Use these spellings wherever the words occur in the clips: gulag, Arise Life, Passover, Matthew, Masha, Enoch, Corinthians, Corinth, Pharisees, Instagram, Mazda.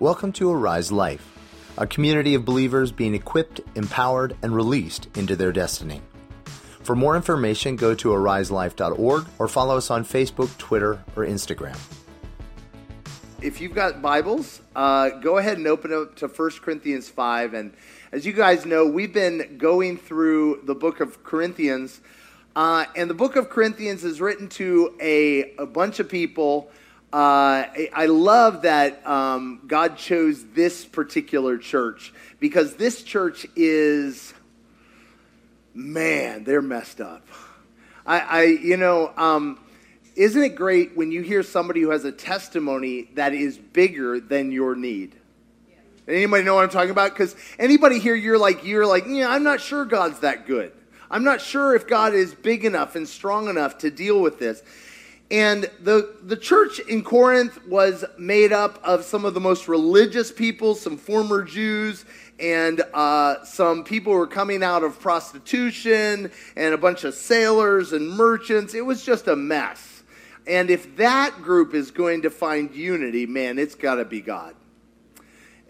Welcome to Arise Life, a community of believers being equipped, empowered, and released into their destiny. For more information, go to ariselife.org or follow us on Facebook, Twitter, or Instagram. If you've got Bibles, go ahead and open up to 1 Corinthians 5. And as you guys know, we've been going through the book of Corinthians. And the book of Corinthians is written to a bunch of people. I love that God chose this particular church, because this church is, man, they're messed up. Isn't it great when you hear somebody who has a testimony that is bigger than your need? Yeah. Anybody know what I'm talking about? Because anybody here, you're like, yeah, I'm not sure God's that good. I'm not sure if God is big enough and strong enough to deal with this. And the church in Corinth was made up of some of the most religious people, some former Jews, and some people who were coming out of prostitution, and a bunch of sailors and merchants. It was just a mess. And if that group is going to find unity, man, it's got to be God.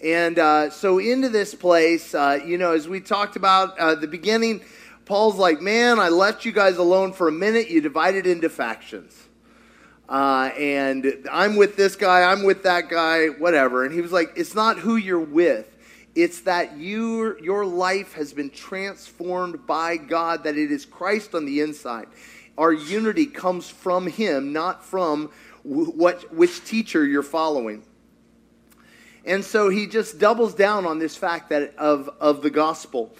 And so into this place, as we talked about the beginning, Paul's like, man, I left you guys alone for a minute. You divided into factions. And I'm with this guy, I'm with that guy, whatever. And he was like, it's not who you're with. It's that your life has been transformed by God, that it is Christ on the inside. Our unity comes from him, not from which teacher you're following. And so he just doubles down on this fact that of the gospel.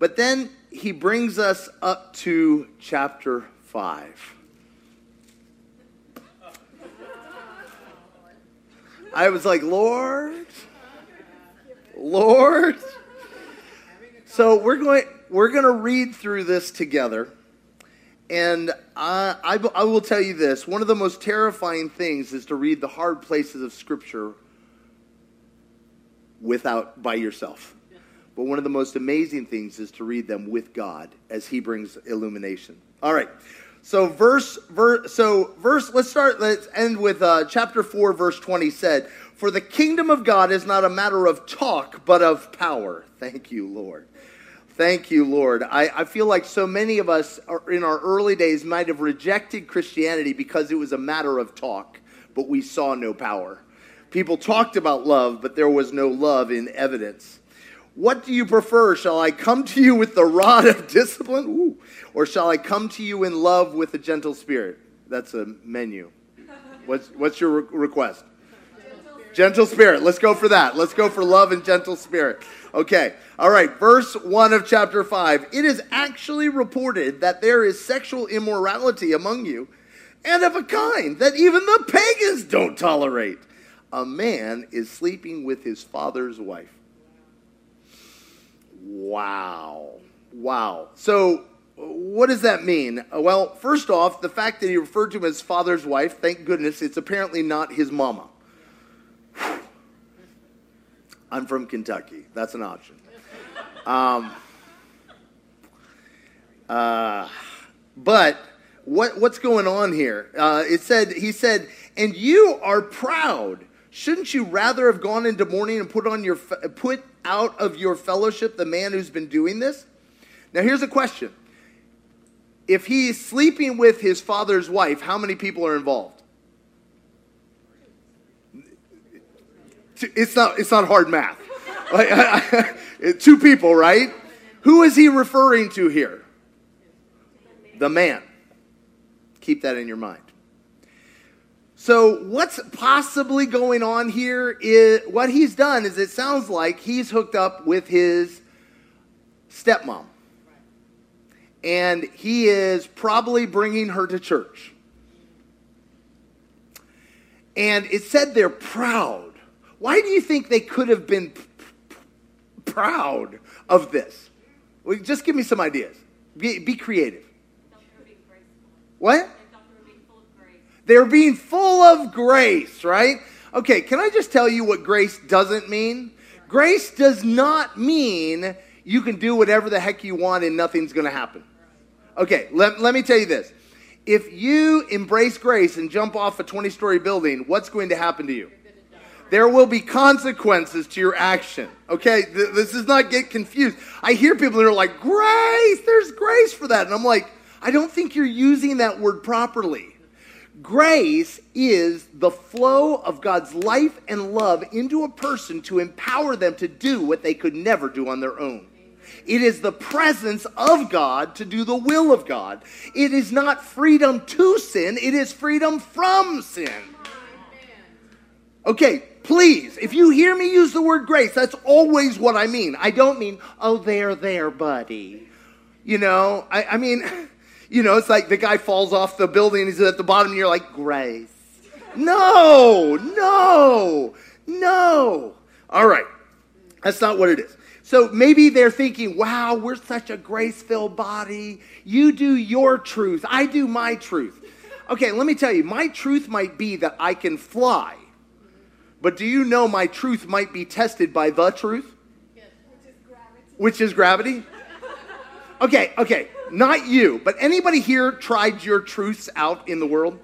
But then he brings us up to chapter 5. I was like, Lord. So we're going to read through this together. And I will tell you this. One of the most terrifying things is to read the hard places of Scripture by yourself. But one of the most amazing things is to read them with God as he brings illumination. All right. So let's end with chapter 4, verse 20 said, "For the kingdom of God is not a matter of talk, but of power." Thank you, Lord. Thank you, Lord. I feel like so many of us in our early days might have rejected Christianity because it was a matter of talk, but we saw no power. People talked about love, but there was no love in evidence. What do you prefer? Shall I come to you with the rod of discipline? Ooh. Or shall I come to you in love with a gentle spirit? That's a menu. What's your request? Gentle spirit. Let's go for that. Let's go for love and gentle spirit. Okay. All right. Verse 1 of chapter 5. "It is actually reported that there is sexual immorality among you, and of a kind that even the pagans don't tolerate. A man is sleeping with his father's wife." Wow. So what does that mean? Well, first off, the fact that he referred to him as father's wife, thank goodness, it's apparently not his mama. I'm from Kentucky. That's an option. But what's going on here? He said, "And you are proud. Shouldn't you rather have gone into mourning and put out of your fellowship the man who's been doing this?" Now here's a question. If he's sleeping with his father's wife, how many people are involved? It's not hard math. Two people, right? Who is he referring to here? The man. Keep that in your mind. So what's possibly going on here is what he's done is it sounds like he's hooked up with his stepmom. And he is probably bringing her to church. And it said they're proud. Why do you think they could have been proud of this? Well, just give me some ideas. Be creative. What? They're being full of grace, right? Okay, can I just tell you what grace doesn't mean? Grace does not mean you can do whatever the heck you want and nothing's going to happen. Okay, let me tell you this. If you embrace grace and jump off a 20-story building, what's going to happen to you? There will be consequences to your action. Okay, this does not get confused. I hear people that are like, grace, there's grace for that. And I'm like, I don't think you're using that word properly. Grace is the flow of God's life and love into a person to empower them to do what they could never do on their own. It is the presence of God to do the will of God. It is not freedom to sin, it is freedom from sin. Okay, please, if you hear me use the word grace, that's always what I mean. I don't mean, oh, there, buddy. You know, I mean, you know, it's like the guy falls off the building and he's at the bottom and you're like, grace. No. All right, that's not what it is. So maybe they're thinking, wow, we're such a grace-filled body. You do your truth. I do my truth. Okay, let me tell you, my truth might be that I can fly. But do you know my truth might be tested by the truth? Yes. Which is gravity? Okay. Not you, but anybody here tried your truths out in the world?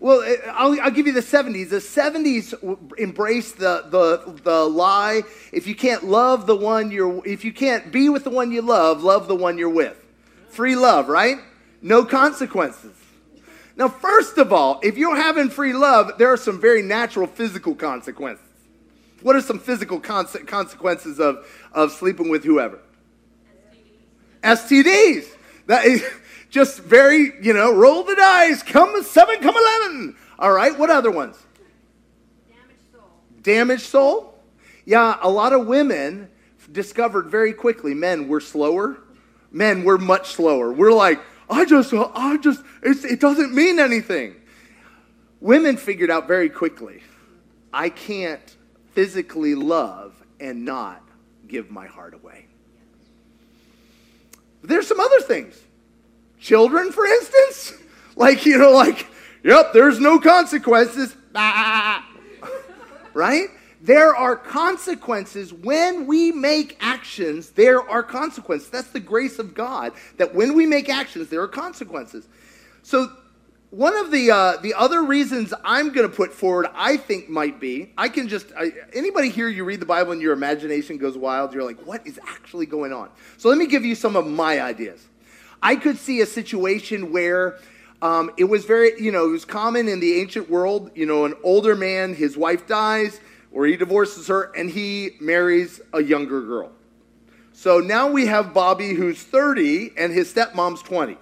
Well, I'll give you the 70s. The 70s embraced the lie. If you can't love the one you're, if you can't be with the one you love the one you're with. Free love, right? No consequences. Now, first of all, if you're having free love, there are some very natural physical consequences. What are some physical consequences of sleeping with whoever? STDs. That is just very, roll the dice. Come 7, come 11. All right, what other ones? Damaged soul? Yeah, a lot of women discovered very quickly men were slower. Men were much slower. We're like, I just, it doesn't mean anything. Women figured out very quickly, I can't physically love and not give my heart away. There's some other things. Children, for instance. Yep, there's no consequences. Right? There are consequences. When we make actions, there are consequences. That's the grace of God, that when we make actions, there are consequences. So one of the other reasons I'm going to put forward, I think might be, anybody here, you read the Bible and your imagination goes wild, you're like, what is actually going on? So let me give you some of my ideas. I could see a situation where it was very, it was common in the ancient world, an older man, his wife dies, or he divorces her, and he marries a younger girl. So now we have Bobby, who's 30, and his stepmom's 20.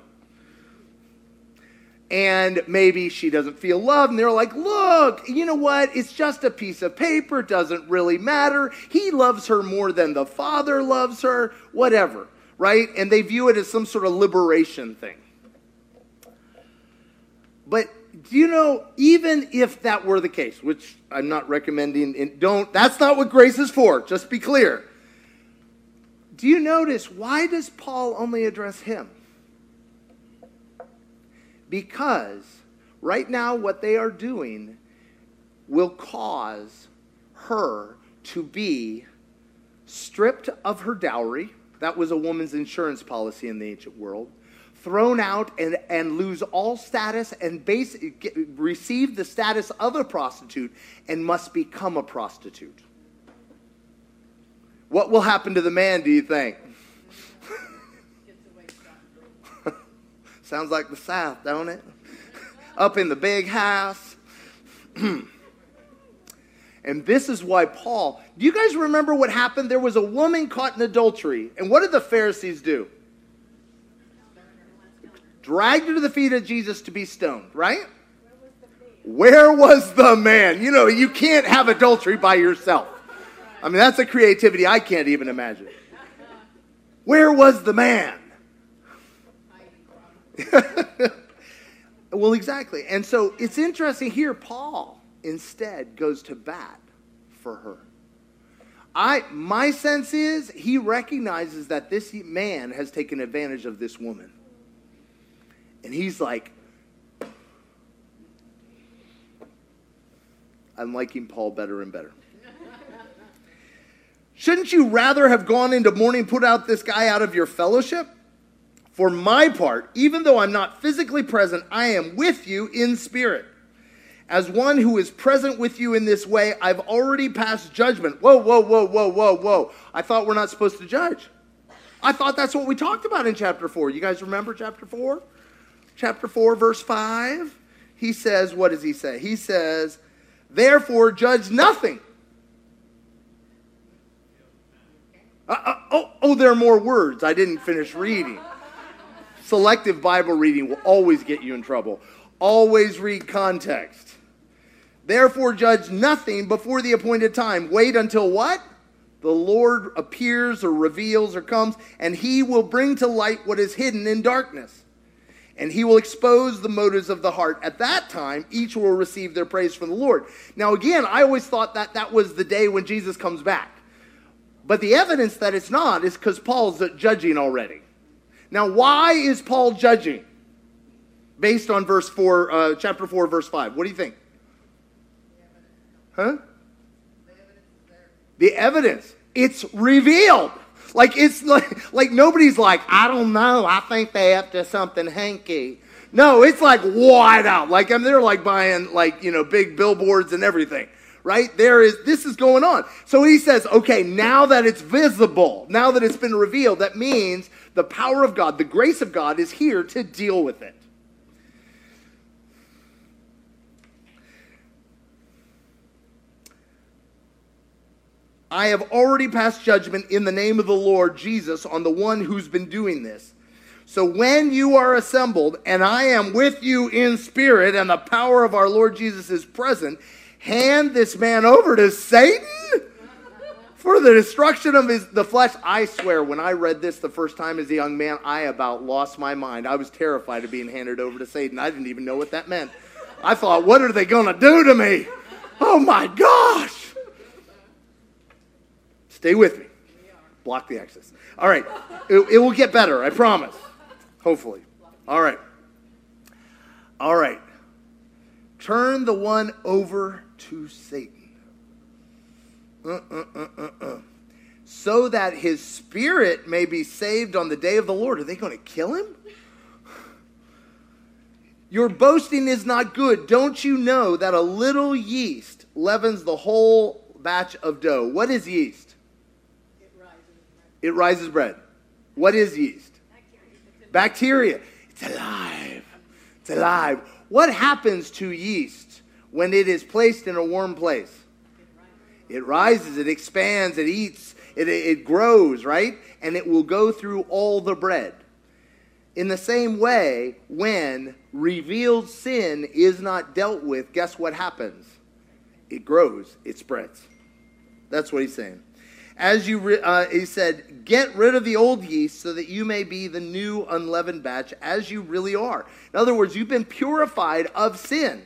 And maybe she doesn't feel love, and they're like, look, you know what? It's just a piece of paper. It doesn't really matter. He loves her more than the father loves her, whatever, right? And they view it as some sort of liberation thing. But do you know, even if that were the case, which I'm not recommending, and that's not what grace is for, just be clear. Do you notice, why does Paul only address him? Because right now what they are doing will cause her to be stripped of her dowry. That was a woman's insurance policy in the ancient world. Thrown out and lose all status and receive the status of a prostitute and must become a prostitute. What will happen to the man, do you think? Sounds like the South, don't it? Up in the big house. And this is why Paul, do you guys remember what happened? There was a woman caught in adultery. And what did the Pharisees do? Dragged her to the feet of Jesus to be stoned, right? Where was the man? You can't have adultery by yourself. I mean, that's a creativity I can't even imagine. Where was the man? Well, exactly. And so it's interesting here, Paul instead goes to bat for her. My sense is he recognizes that this man has taken advantage of this woman. And he's like, I'm liking Paul better and better. Shouldn't you rather have gone into mourning and put out this guy out of your fellowship? For my part, even though I'm not physically present, I am with you in spirit. As one who is present with you in this way, I've already passed judgment. Whoa, whoa, whoa, whoa, whoa, whoa. I thought we're not supposed to judge. I thought that's what we talked about in chapter 4. You guys remember chapter 4? Chapter 4, verse 5. He says, what does he say? He says, therefore judge nothing. There are more words. I didn't finish reading. Selective Bible reading will always get you in trouble. Always read context. Therefore judge nothing before the appointed time. Wait until what? The Lord appears or reveals or comes, and he will bring to light what is hidden in darkness. And he will expose the motives of the heart. At that time, each will receive their praise from the Lord. Now again, I always thought that was the day when Jesus comes back. But the evidence that it's not is because Paul's judging already. Now why is Paul judging? Based on verse 4, chapter 4, verse 5. What do you think? Huh? The evidence. It's revealed. It's like nobody's like, I don't know. I think they up to something hanky. No, it's like wide out. They're like buying big billboards and everything. Right? This is going on. So he says, okay, now that it's visible, now that it's been revealed, that means the power of God, the grace of God is here to deal with it. I have already passed judgment in the name of the Lord Jesus on the one who's been doing this. So when you are assembled, and I am with you in spirit, and the power of our Lord Jesus is present, hand this man over to Satan for the destruction of the flesh. I swear, when I read this the first time as a young man, I about lost my mind. I was terrified of being handed over to Satan. I didn't even know what that meant. I thought, what are they going to do to me? Oh my gosh. Stay with me. Block the access. All right. It will get better, I promise. Hopefully. All right. All right. Turn the one over to Satan. So that his spirit may be saved on the day of the Lord. Are they going to kill him? Your boasting is not good. Don't you know that a little yeast leavens the whole batch of dough? What is yeast? It rises bread. What is yeast? Bacteria. It's alive. It's alive. What happens to yeast when it is placed in a warm place? It rises. It expands. It eats. It grows, right? And it will go through all the bread. In the same way, when revealed sin is not dealt with, guess what happens? It grows. It spreads. That's what he's saying. As he said, get rid of the old yeast so that you may be the new unleavened batch as you really are. In other words, you've been purified of sin.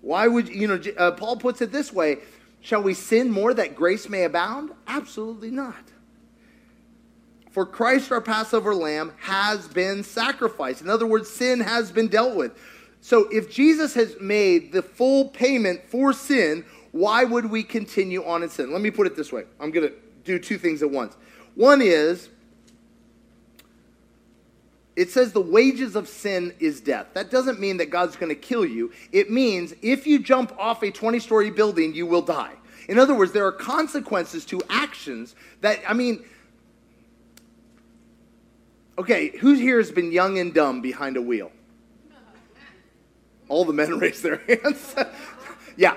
Why would, Paul puts it this way, shall we sin more that grace may abound? Absolutely not. For Christ our Passover lamb has been sacrificed. In other words, sin has been dealt with. So if Jesus has made the full payment for sin, why would we continue on in sin? Let me put it this way. I'm going to do two things at once. One is, it says the wages of sin is death. That doesn't mean that God's going to kill you. It means if you jump off a 20-story building, you will die. In other words, there are consequences to actions that, who here has been young and dumb behind a wheel? All the men raise their hands. Yeah.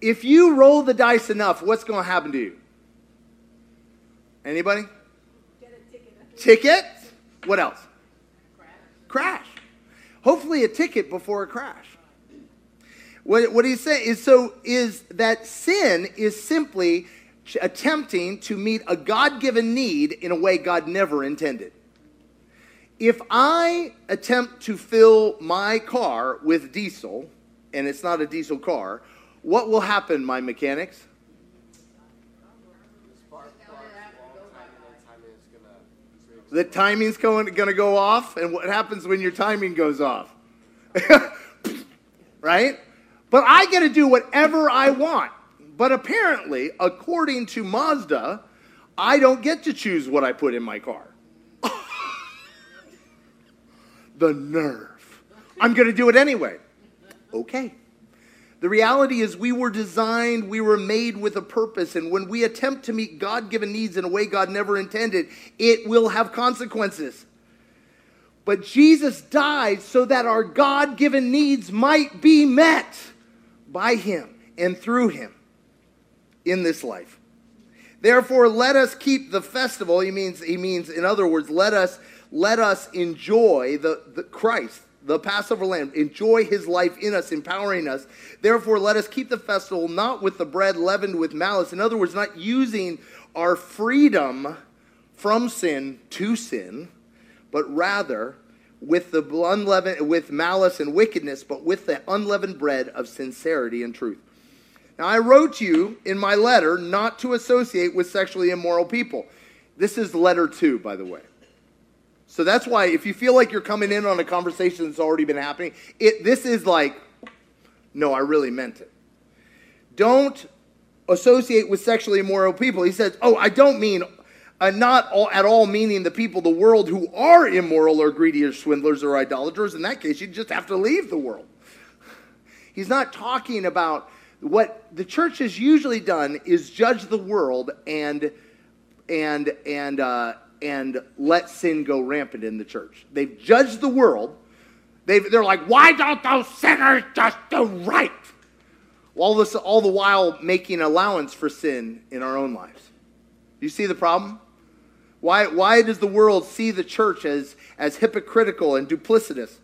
If you roll the dice enough, what's going to happen to you? Anybody? Get a ticket. Ticket? What else? Crash. Hopefully a ticket before a crash. What he's saying is that sin is simply attempting to meet a God-given need in a way God never intended. If I attempt to fill my car with diesel, and it's not a diesel car, what will happen, my mechanics? The timing's going to go off, and what happens when your timing goes off? Right? But I get to do whatever I want. But apparently, according to Mazda, I don't get to choose what I put in my car. The nerve. I'm going to do it anyway. okay. The reality is we were designed, we were made with a purpose, and when we attempt to meet God-given needs in a way God never intended, it will have consequences. But Jesus died so that our God-given needs might be met by him and through him in this life. Therefore, let us keep the festival. He means, in other words, let us enjoy the Christ, the Passover lamb, enjoy his life in us, empowering us. Therefore, let us keep the festival not with the bread leavened with malice. In other words, not using our freedom from sin to sin, but rather with the unleavened, with malice and wickedness, but with the unleavened bread of sincerity and truth. Now, I wrote you in my letter not to associate with sexually immoral people. This is letter 2, by the way. So that's why if you feel like you're coming in on a conversation that's already been happening, this is like, no, I really meant it. Don't associate with sexually immoral people. He says, I don't mean, not at all meaning the people of the world who are immoral or greedy or swindlers or idolaters. In that case, you just have to leave the world. He's not talking about... What the church has usually done is judge the world and let sin go rampant in the church. They've judged the world. They're like, why don't those sinners just do right? All the while making allowance for sin in our own lives. Do you see the problem? Why does the world see the church as hypocritical and duplicitous?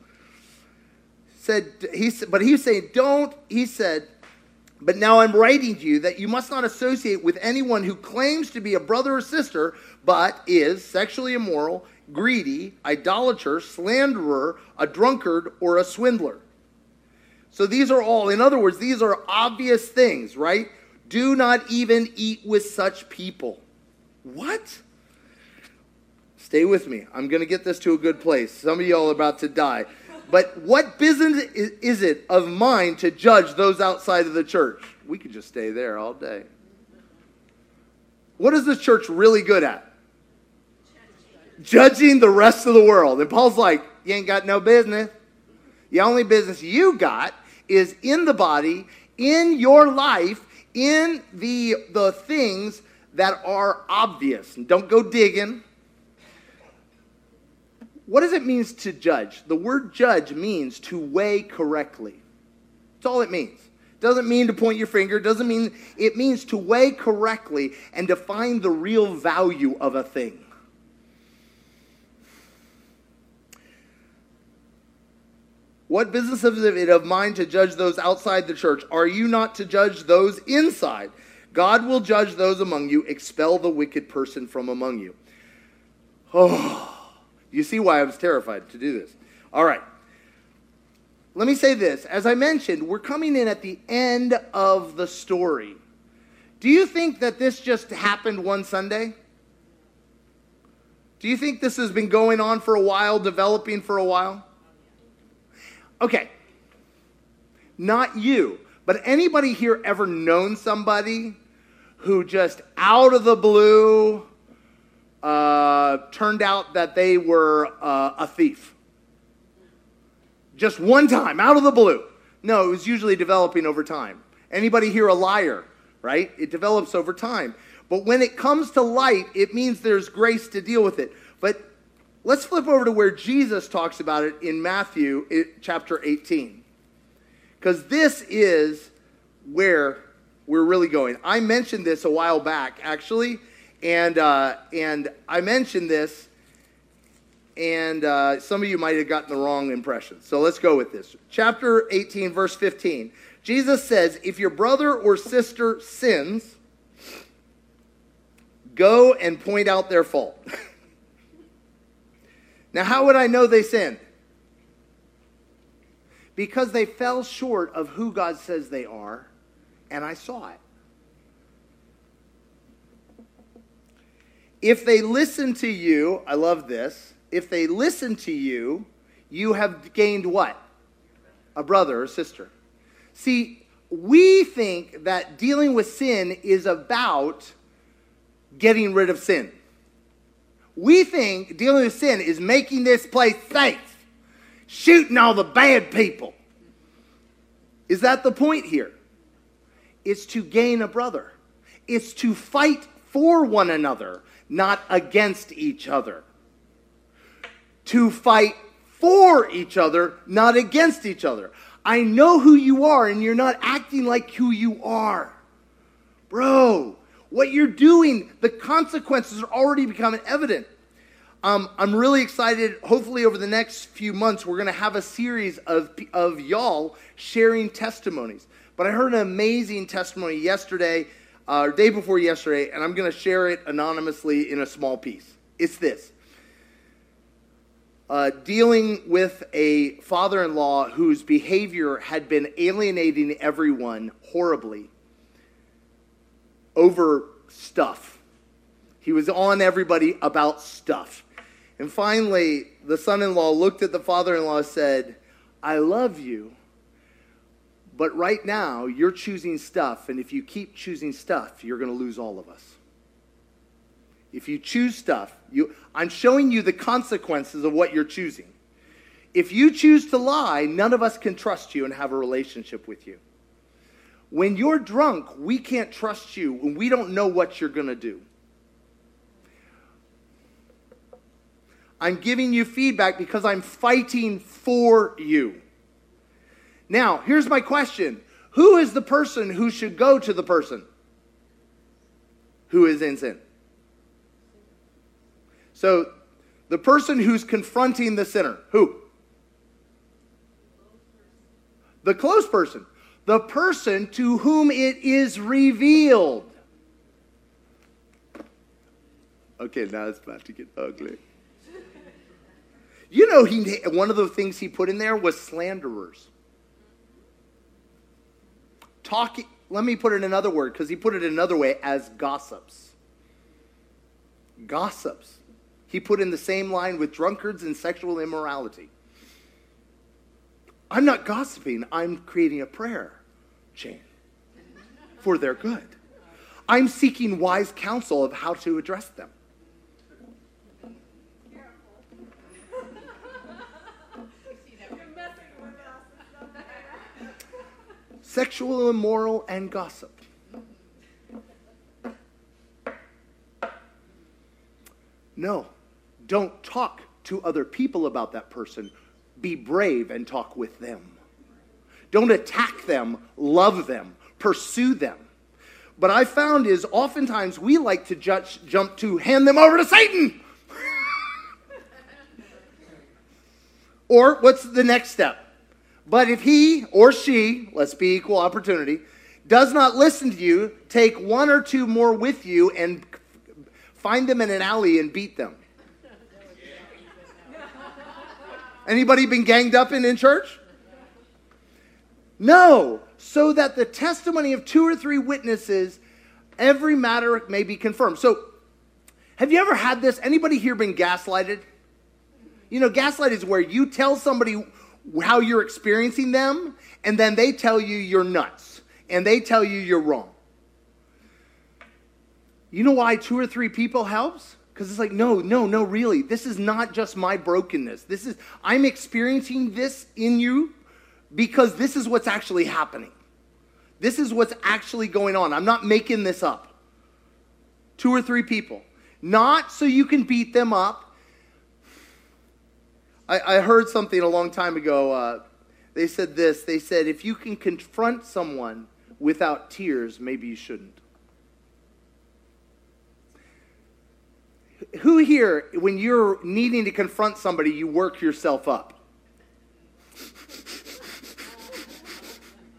But now I'm writing to you that you must not associate with anyone who claims to be a brother or sister, but is sexually immoral, greedy, idolater, slanderer, a drunkard, or a swindler. So these are all, in other words, these are obvious things, right? Do not even eat with such people. What? Stay with me. I'm going to get this to a good place. Some of y'all are about to die. But what business is it of mine to judge those outside of the church? We could just stay there all day. What is the church really good at? Judging the rest of the world. And Paul's like, you ain't got no business. The only business you got is in the body, in your life, in the things that are obvious. And don't go digging. What does it mean to judge? The word judge means to weigh correctly. That's all it means. It doesn't mean to point your finger. It means to weigh correctly and to find the real value of a thing. What business is it of mine to judge those outside the church? Are you not to judge those inside? God will judge those among you. Expel the wicked person from among you. Oh. You see why I was terrified to do this. All right. Let me say this. As I mentioned, we're coming in at the end of the story. Do you think that this just happened one Sunday? Do you think this has been going on for a while, developing for a while? Okay. Not you, but anybody here ever known somebody who just out of the blue... turned out that they were a thief. Just one time, out of the blue. No, it was usually developing over time. Anybody here a liar, right? It develops over time. But when it comes to light, it means there's grace to deal with it. But let's flip over to where Jesus talks about it in Matthew chapter 18. Because this is where we're really going. I mentioned this a while back, actually. And I mentioned this, and some of you might have gotten the wrong impression. So let's go with this. Chapter 18, verse 15. Jesus says, if your brother or sister sins, go and point out their fault. Now, how would I know they sinned? Because they fell short of who God says they are, and I saw it. If they listen to you, I love this. If they listen to you, you have gained what? A brother or sister. See, we think that dealing with sin is about getting rid of sin. We think dealing with sin is making this place safe, shooting all the bad people. Is that the point here? It's to gain a brother. It's to fight for one another, not against each other. To fight for each other, not against each other. I know who you are, and you're not acting like who you are. Bro, what you're doing, the consequences are already becoming evident. I'm really excited. Hopefully over the next few months, we're going to have a series of y'all sharing testimonies. But I heard an amazing testimony yesterday, or day before yesterday, and I'm going to share it anonymously in a small piece. It's this. Dealing with a father-in-law whose behavior had been alienating everyone horribly over stuff. He was on everybody about stuff. And finally, the son-in-law looked at the father-in-law and said, I love you, but right now you're choosing stuff, and if you keep choosing stuff, you're going to lose all of us. If you choose stuff, I'm showing you the consequences of what you're choosing. If you choose to lie, none of us can trust you and have a relationship with you. When you're drunk, we can't trust you, and we don't know what you're going to do. I'm giving you feedback because I'm fighting for you. Now, here's my question. Who is the person who should go to the person who is in sin? So, the person who's confronting the sinner, who? The close person. The person to whom it is revealed. Okay, now it's about to get ugly. You know, one of the things he put in there was slanderers. Let me put it another word, because he put it another way, as gossips. Gossips. He put in the same line with drunkards and sexual immorality. I'm not gossiping. I'm creating a prayer chain for their good. I'm seeking wise counsel of how to address them. Sexual, immoral, and gossip. No. Don't talk to other people about that person. Be brave and talk with them. Don't attack them. Love them. Pursue them. What I found is oftentimes we like to jump to hand them over to Satan. Or what's the next step? But if he or she, let's be equal opportunity, does not listen to you, take one or two more with you and find them in an alley and beat them. Anybody been ganged up in church? No, so that the testimony of two or three witnesses, every matter may be confirmed. So, have you ever had this? Anybody here been gaslighted? You know, gaslight is where you tell somebody how you're experiencing them, and then they tell you you're nuts, and they tell you you're wrong. You know why two or three people helps? Because it's like, no, really. This is not just my brokenness. I'm experiencing this in you because this is what's actually happening. This is what's actually going on. I'm not making this up. Two or three people. Not so you can beat them up. I heard something a long time ago. They said this. They said, if you can confront someone without tears, maybe you shouldn't. Who here, when you're needing to confront somebody, you work yourself up?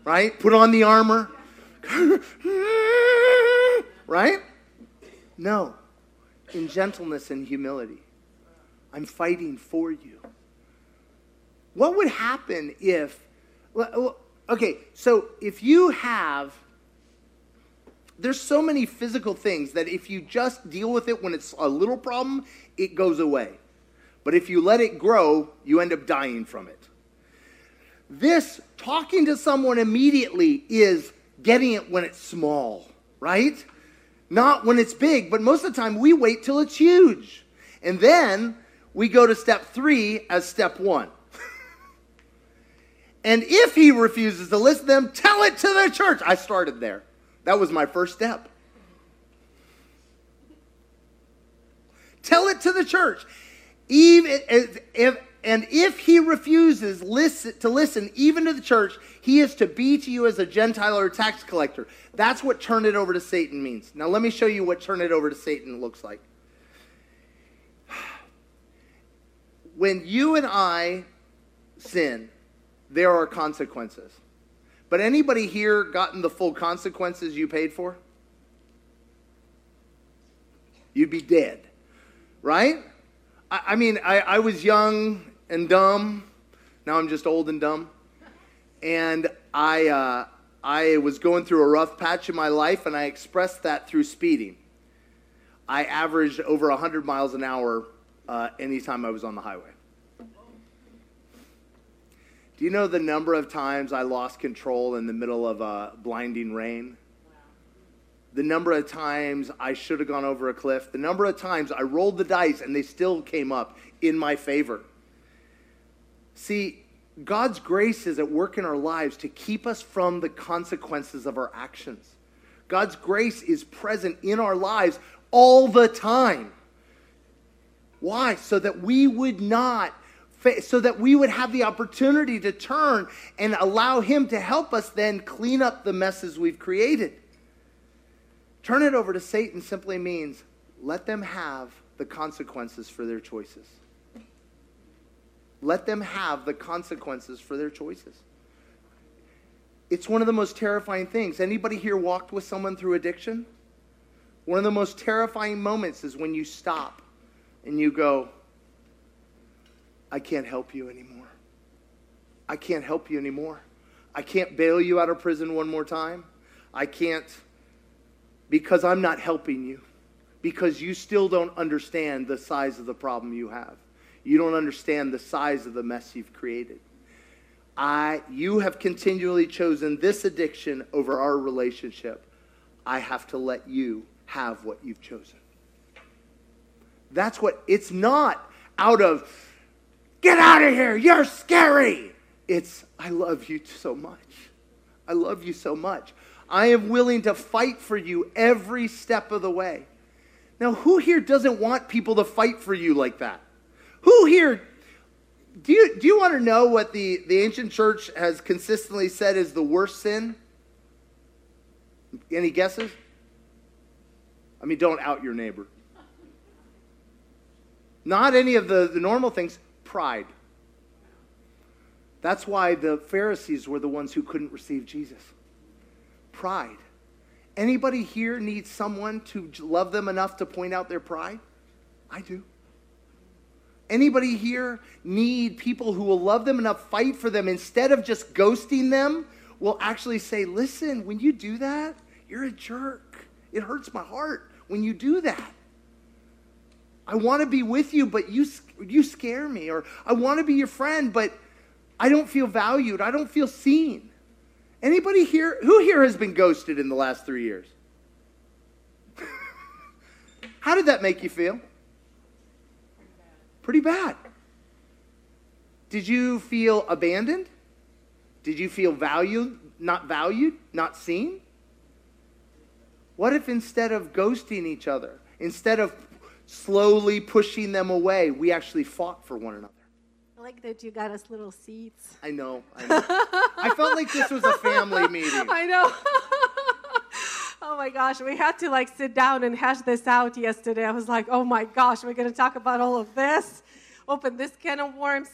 Right? Put on the armor. Right? No. In gentleness and humility. I'm fighting for you. What would happen if... Okay, so if you have... There's so many physical things that if you just deal with it when it's a little problem, it goes away. But if you let it grow, you end up dying from it. This, talking to someone immediately, is getting it when it's small, right? Not when it's big, but most of the time we wait till it's huge. And then we go to step 3 as step 1. And if he refuses to listen to them, tell it to the church. I started there. That was my first step. Tell it to the church. And if he refuses to listen even to the church, he is to be to you as a Gentile or a tax collector. That's what turn it over to Satan means. Now let me show you what turn it over to Satan looks like. When you and I sin, there are consequences. But anybody here gotten the full consequences you paid for? You'd be dead, right? I mean, I was young and dumb. Now I'm just old and dumb. And I was going through a rough patch in my life, and I expressed that through speeding. I averaged over 100 miles an hour anytime I was on the highway. Do you know the number of times I lost control in the middle of blinding rain? Wow. The number of times I should have gone over a cliff. The number of times I rolled the dice and they still came up in my favor. See, God's grace is at work in our lives to keep us from the consequences of our actions. God's grace is present in our lives all the time. Why? So that we would not, so that we would have the opportunity to turn and allow him to help us then clean up the messes we've created. Turn it over to Satan simply means let them have the consequences for their choices. Let them have the consequences for their choices. It's one of the most terrifying things. Anybody here walked with someone through addiction? One of the most terrifying moments is when you stop and you go, I can't help you anymore. I can't help you anymore. I can't bail you out of prison one more time. I can't, because I'm not helping you. Because you still don't understand the size of the problem you have. You don't understand the size of the mess you've created. You have continually chosen this addiction over our relationship. I have to let you have what you've chosen. That's what, it's not out of, get out of here, you're scary. It's, I love you so much. I love you so much. I am willing to fight for you every step of the way. Now, who here doesn't want people to fight for you like that? Who here, do you want to know what the ancient church has consistently said is the worst sin? Any guesses? I mean, don't out your neighbor. Not any of the normal things. Pride. That's why the Pharisees were the ones who couldn't receive Jesus. Pride. Anybody here needs someone to love them enough to point out their pride? I do. Anybody here need people who will love them enough, fight for them, instead of just ghosting them, will actually say, listen, when you do that, you're a jerk. It hurts my heart when you do that. I want to be with you, but you scare me. Or I want to be your friend, but I don't feel valued. I don't feel seen. Anybody here? Who here has been ghosted in the last 3 years? How did that make you feel? Pretty bad. Did you feel abandoned? Did you feel valued, not seen? What if instead of ghosting each other, instead of slowly pushing them away, we actually fought for one another? I like that you got us little seats. I know. I felt like this was a family meeting. I know. Oh my gosh, we had to like sit down and hash this out yesterday. I was like, oh my gosh, we're going to talk about all of this, open this can of worms.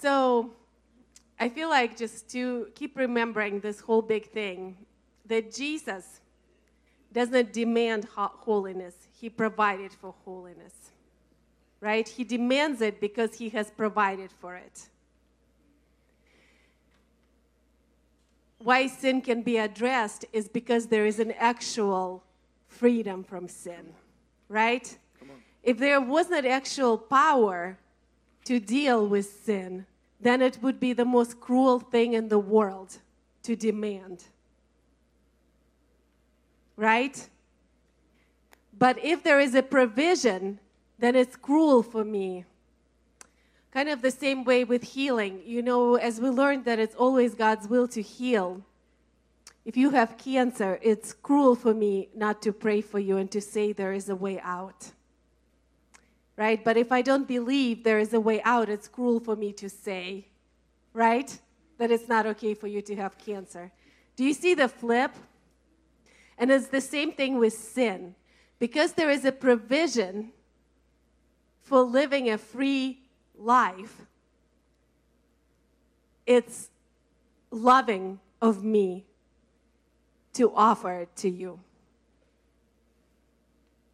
So I feel like just to keep remembering this whole big thing, that Jesus doesn't demand holiness. He provided for holiness, right? He demands it because he has provided for it. Why sin can be addressed is because there is an actual freedom from sin, right? If there wasn't actual power to deal with sin, then it would be the most cruel thing in the world to demand, right? But if there is a provision, then it's cruel for me Kind of the same way with healing. You know, as we learned that it's always God's will to heal. If you have cancer, it's cruel for me not to pray for you and to say there is a way out. Right? But if I don't believe there is a way out, it's cruel for me to say, right, that it's not okay for you to have cancer. Do you see the flip? And it's the same thing with sin. Because there is a provision for living a free life, it's loving of me to offer it to you.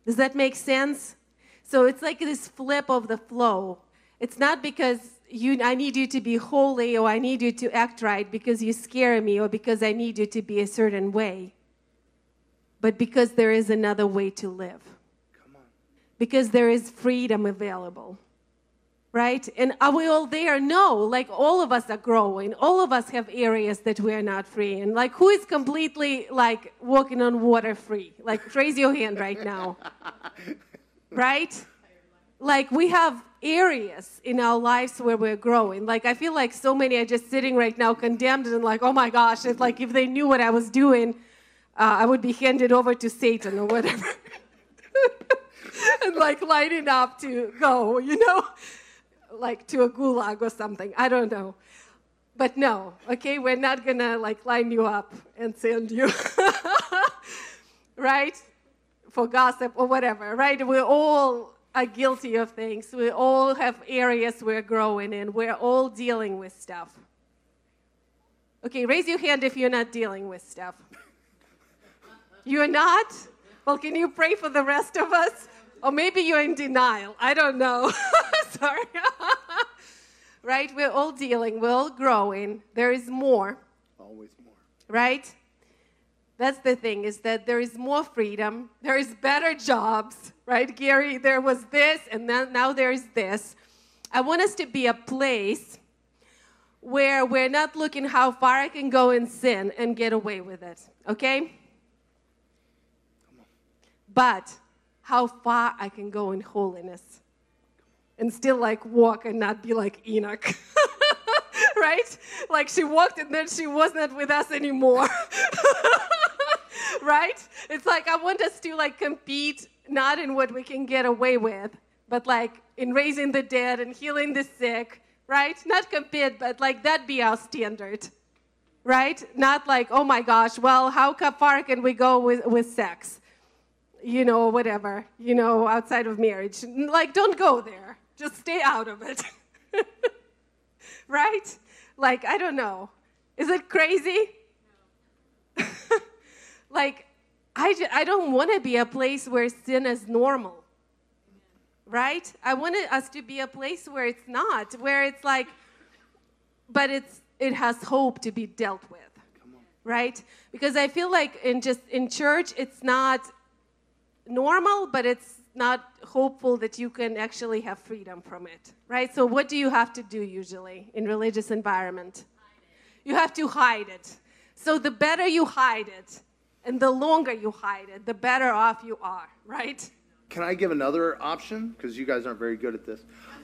Does that make sense? So it's like this flip of the flow. It's not because I need you to be holy, or I need you to act right because you scare me, or because I need you to be a certain way, but because there is another way to live. Come on. Because there is freedom available. Right? And are we all there? No. Like, all of us are growing. All of us have areas that we are not free in. Like, who is completely, like, walking on water free? Like, raise your hand right now. Right? Like, we have areas in our lives where we're growing. Like, I feel like so many are just sitting right now condemned and like, oh my gosh, it's like if they knew what I was doing, I would be handed over to Satan or whatever. And like lining up to go, you know? Like to a gulag or something. I don't know. But no, okay? We're not going to like line you up and send you, right? For gossip or whatever, right? We all are guilty of things. We all have areas we're growing in. We're all dealing with stuff. Okay, raise your hand if you're not dealing with stuff. You're not? Well, can you pray for the rest of us? Or maybe you're in denial. I don't know. Sorry. Right? We're all dealing. We're all growing. There is more. Always more. Right? That's the thing, is that there is more freedom. There is better jobs. Right, Gary? There was this, and then now there is this. I want us to be a place where we're not looking how far I can go in sin and get away with it. Okay? Come on. But how far I can go in holiness and still like walk and not be like Enoch, right? Like she walked and then she wasn't with us anymore, right? It's like I want us to like compete not in what we can get away with, but like in raising the dead and healing the sick, right? Not compete, but like that be our standard, right? Not like, oh my gosh, well, how far can we go with sex? You know, whatever, you know, outside of marriage. Like, don't go there. Just stay out of it. Right? Like, I don't know. Is it crazy? No. Like, I don't want to be a place where sin is normal. Right? I want us to be a place where it's not, where it's like, but it has hope to be dealt with. Come on. Right? Because I feel like in church, it's not normal, but it's not hopeful that you can actually have freedom from it, right? So what do you have to do usually in religious environment? You have to hide it. So the better you hide it, and the longer you hide it, the better off you are, right? Can I give another option? Because you guys aren't very good at this.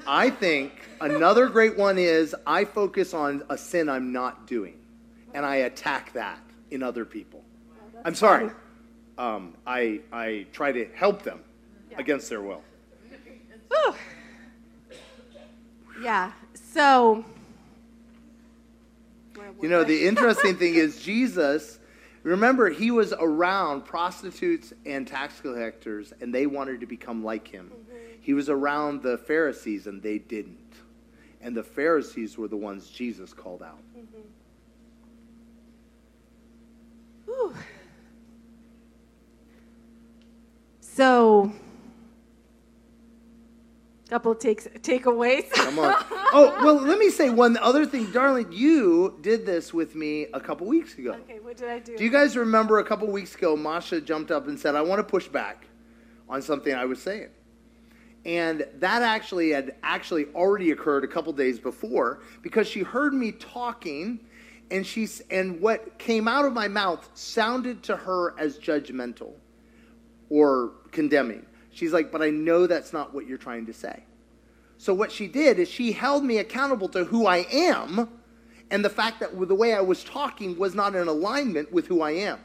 I think another great one is I focus on a sin I'm not doing, and I attack that in other people. Oh, I'm sorry. Funny. I try to help them against their will. Ooh. Yeah. So, you know, the interesting thing is Jesus, remember, he was around prostitutes and tax collectors, and they wanted to become like him. Mm-hmm. He was around the Pharisees, and they didn't. And the Pharisees were the ones Jesus called out. Mm-hmm. Ooh. So, couple takeaways. Come on. Oh, well, let me say one other thing. Darling, you did this with me a couple weeks ago. Okay, what did I do? Do you guys remember a couple weeks ago, Masha jumped up and said, I want to push back on something I was saying. And that actually had already occurred a couple days before, because she heard me talking, and what came out of my mouth sounded to her as judgmental or condemning. She's like, but I know that's not what you're trying to say. So what she did is she held me accountable to who I am, and the fact that the way I was talking was not in alignment with who I am.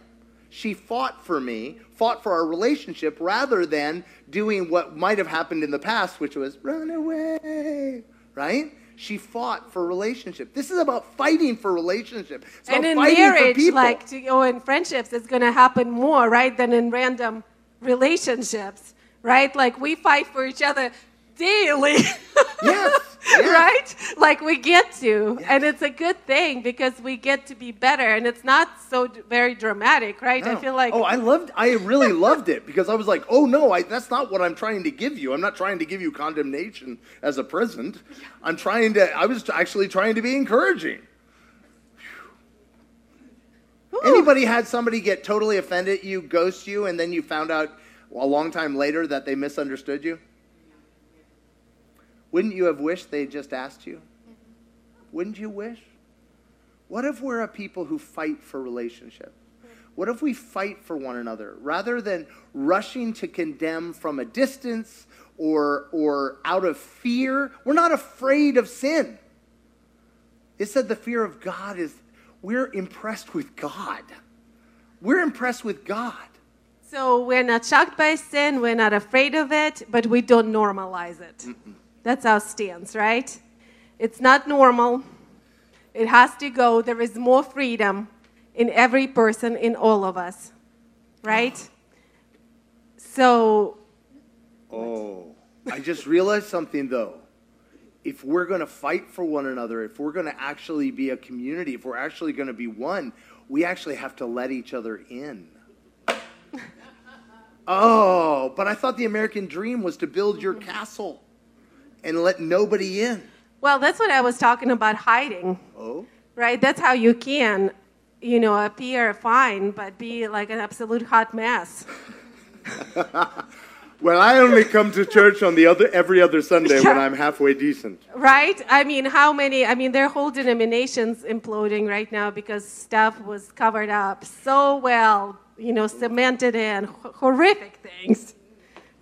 She fought for me, fought for our relationship, rather than doing what might have happened in the past, which was run away, right? She fought for relationship. This is about fighting for relationship. It's about fighting for people. And in marriage, like, or in friendships, it's going to happen more, right, than in random relationships, right? Like, we fight for each other daily. Yes. Yeah. Right? Like, we get to. Yes. And it's a good thing because we get to be better. And it's not so very dramatic, right? No. I feel like... Oh, I really loved it because I was like, oh, no, that's not what I'm trying to give you. I'm not trying to give you condemnation as a present. Yeah. I was actually trying to be encouraging. Anybody had somebody get totally offended at you, ghost you, and then you found out a long time later that they misunderstood you? Wouldn't you have wished they had just asked you? Wouldn't you wish? What if we're a people who fight for relationship? What if we fight for one another rather than rushing to condemn from a distance or out of fear? We're not afraid of sin. It said the fear of God is, we're impressed with God. We're impressed with God. So we're not shocked by sin. We're not afraid of it, but we don't normalize it. Mm-mm. That's our stance, right? It's not normal. It has to go. There is more freedom in every person, in all of us, right? So. Oh, I just realized something, though. If we're going to fight for one another, if we're going to actually be a community, if we're actually going to be one, we actually have to let each other in. Oh, but I thought the American dream was to build your castle and let nobody in. Well, that's what I was talking about, hiding. Oh. Right? That's how you can, you know, appear fine, but be like an absolute hot mess. Well, I only come to church on every other Sunday when I'm halfway decent. Right? I mean, their whole denomination's imploding right now because stuff was covered up so well, you know, cemented in horrific things,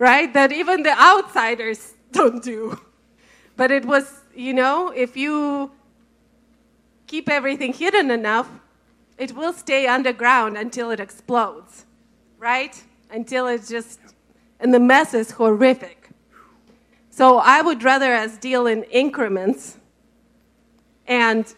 right? That even the outsiders don't do. But it was, you know, if you keep everything hidden enough, it will stay underground until it explodes, right? Until it's just... And the mess is horrific. So I would rather us deal in increments and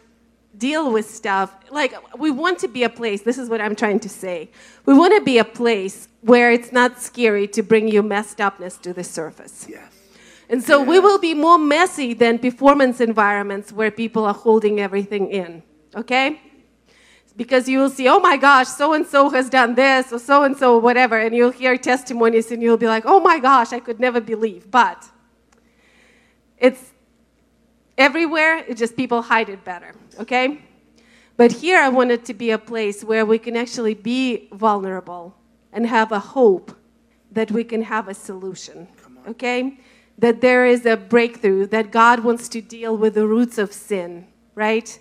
deal with stuff. Like, we want to be a place, this is what I'm trying to say. We want to be a place where it's not scary to bring your messed upness to the surface. Yes. And so we will be more messy than performance environments where people are holding everything in, okay? Because you will see, oh my gosh, so-and-so has done this, or so-and-so, whatever, and you'll hear testimonies, and you'll be like, oh my gosh, I could never believe. But it's everywhere, it's just people hide it better, okay? But here I want it to be a place where we can actually be vulnerable and have a hope that we can have a solution, okay? That there is a breakthrough, that God wants to deal with the roots of sin, right?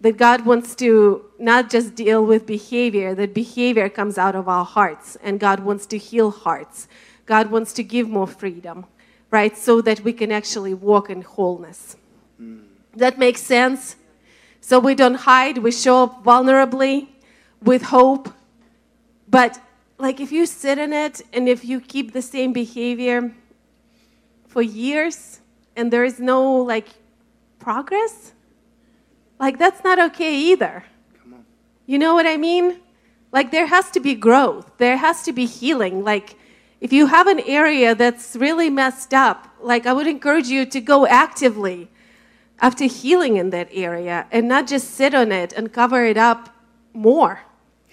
That God wants to not just deal with behavior, that behavior comes out of our hearts, and God wants to heal hearts. God wants to give more freedom, right, so that we can actually walk in wholeness. Mm. That makes sense? So we don't hide, we show up vulnerably, with hope. But, like, if you sit in it, and if you keep the same behavior for years, and there is no, like, progress... Like, that's not okay either. Come on. You know what I mean? Like, there has to be growth. There has to be healing. Like, if you have an area that's really messed up, like, I would encourage you to go actively after healing in that area and not just sit on it and cover it up more.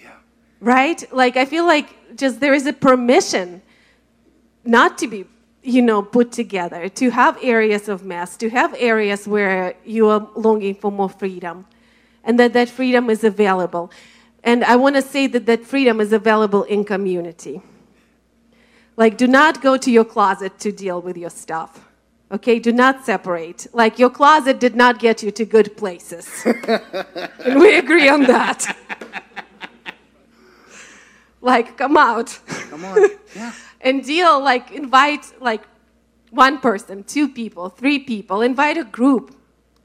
Yeah. Right? Like, I feel like just there is a permission not to be, you know, put together, to have areas of mess, to have areas where you are longing for more freedom, and that freedom is available. And I want to say that freedom is available in community. Like, do not go to your closet to deal with your stuff, okay? Do not separate. Like, your closet did not get you to good places. And we agree on that. Like, come out. Come on, yeah. And deal, like, invite, like, one person, two people, three people. Invite a group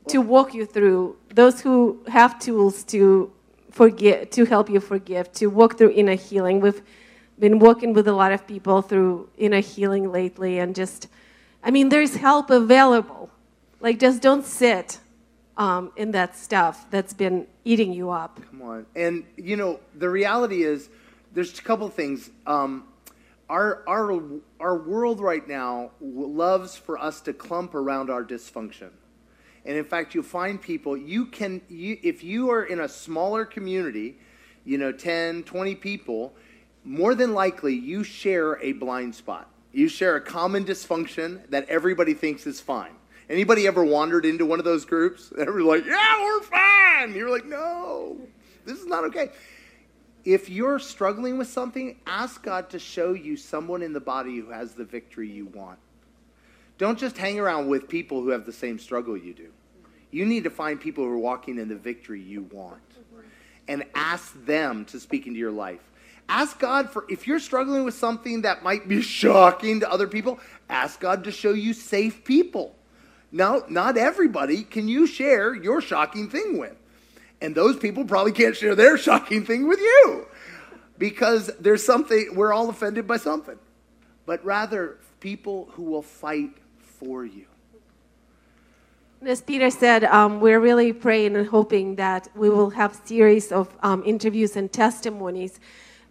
to walk you through, those who have tools to forgive, to help you forgive, to walk through inner healing. We've been working with a lot of people through inner healing lately, and just, I mean, there's help available. Like, just don't sit in that stuff that's been eating you up. Come on. And, you know, the reality is there's a couple things. Our world right now loves for us to clump around our dysfunction. And in fact, you find people, if you are in a smaller community, you know, 10, 20 people, more than likely you share a blind spot. You share a common dysfunction that everybody thinks is fine. Anybody ever wandered into one of those groups? Everybody's like, yeah, we're fine. You're like, no, this is not okay. If you're struggling with something, ask God to show you someone in the body who has the victory you want. Don't just hang around with people who have the same struggle you do. You need to find people who are walking in the victory you want and ask them to speak into your life. Ask God for, if you're struggling with something that might be shocking to other people, ask God to show you safe people. Now, not everybody can you share your shocking thing with. And those people probably can't share their shocking thing with you because there's something, we're all offended by something. But rather, people who will fight for you. As Peter said, we're really praying and hoping that we will have series of interviews and testimonies,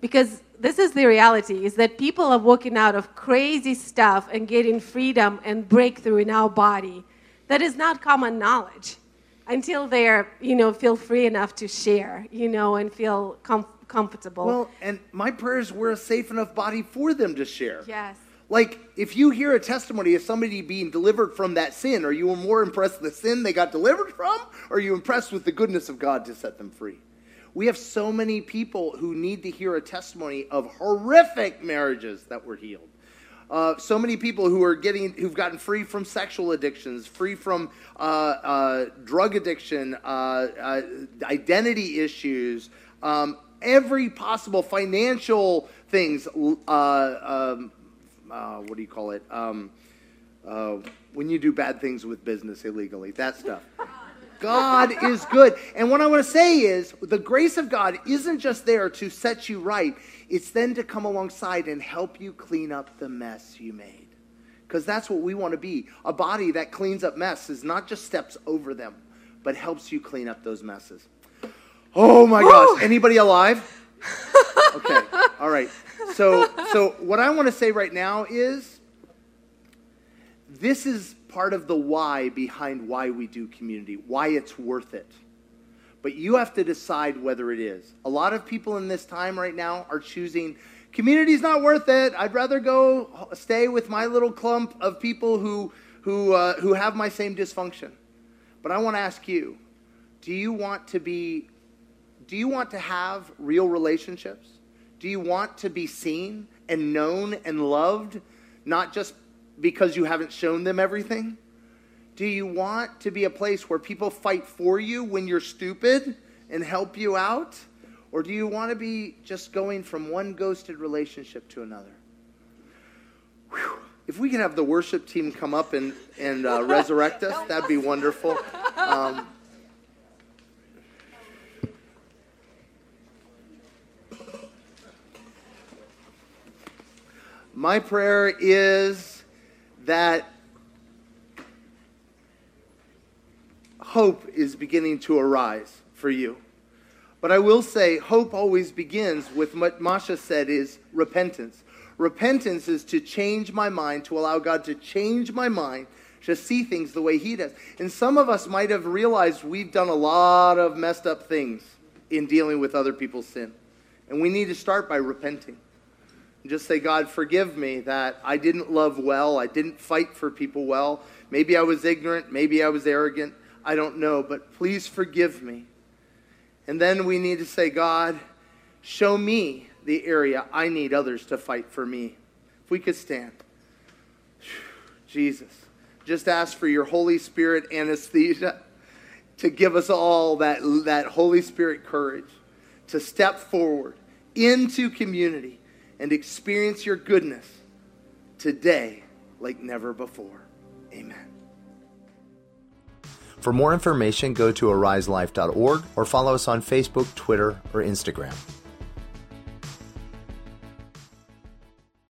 because this is the reality, is that people are walking out of crazy stuff and getting freedom and breakthrough in our body. That is not common knowledge until they're, you know, feel free enough to share, you know, and feel comfortable. Well, and my prayers were a safe enough body for them to share. Yes. Like, if you hear a testimony of somebody being delivered from that sin, are you more impressed with the sin they got delivered from, or are you impressed with the goodness of God to set them free? We have so many people who need to hear a testimony of horrific marriages that were healed. So many people who've gotten free from sexual addictions, free from drug addiction, identity issues, every possible financial things, what do you call it? When you do bad things with business illegally, that stuff. God is good. And what I want to say is the grace of God isn't just there to set you right. It's then to come alongside and help you clean up the mess you made. Because that's what we want to be. A body that cleans up messes, not just steps over them, but helps you clean up those messes. Oh my gosh. Anybody alive? Okay. All right. So what I want to say right now is this is part of the why behind why we do community, why it's worth it. But you have to decide whether it is. A lot of people in this time right now are choosing, community's not worth it. I'd rather go stay with my little clump of people who have my same dysfunction. But I want to ask you, do you want to have real relationships? Do you want to be seen and known and loved, not just because you haven't shown them everything? Do you want to be a place where people fight for you when you're stupid and help you out? Or do you want to be just going from one ghosted relationship to another? Whew. If we could have the worship team come up and resurrect us, that'd be wonderful. My prayer is that hope is beginning to arise for you. But I will say hope always begins with what Masha said is repentance. Repentance is to change my mind, to allow God to change my mind, to see things the way he does. And some of us might have realized we've done a lot of messed up things in dealing with other people's sin. And we need to start by repenting. Just say, God, forgive me that I didn't love well. I didn't fight for people well. Maybe I was ignorant. Maybe I was arrogant. I don't know, but please forgive me. And then we need to say, God, show me the area I need others to fight for me. If we could stand. Jesus, just ask for your Holy Spirit anesthesia to give us all that Holy Spirit courage to step forward into community and experience your goodness today like never before. Amen. For more information, go to ariselife.org or follow us on Facebook, Twitter, or Instagram.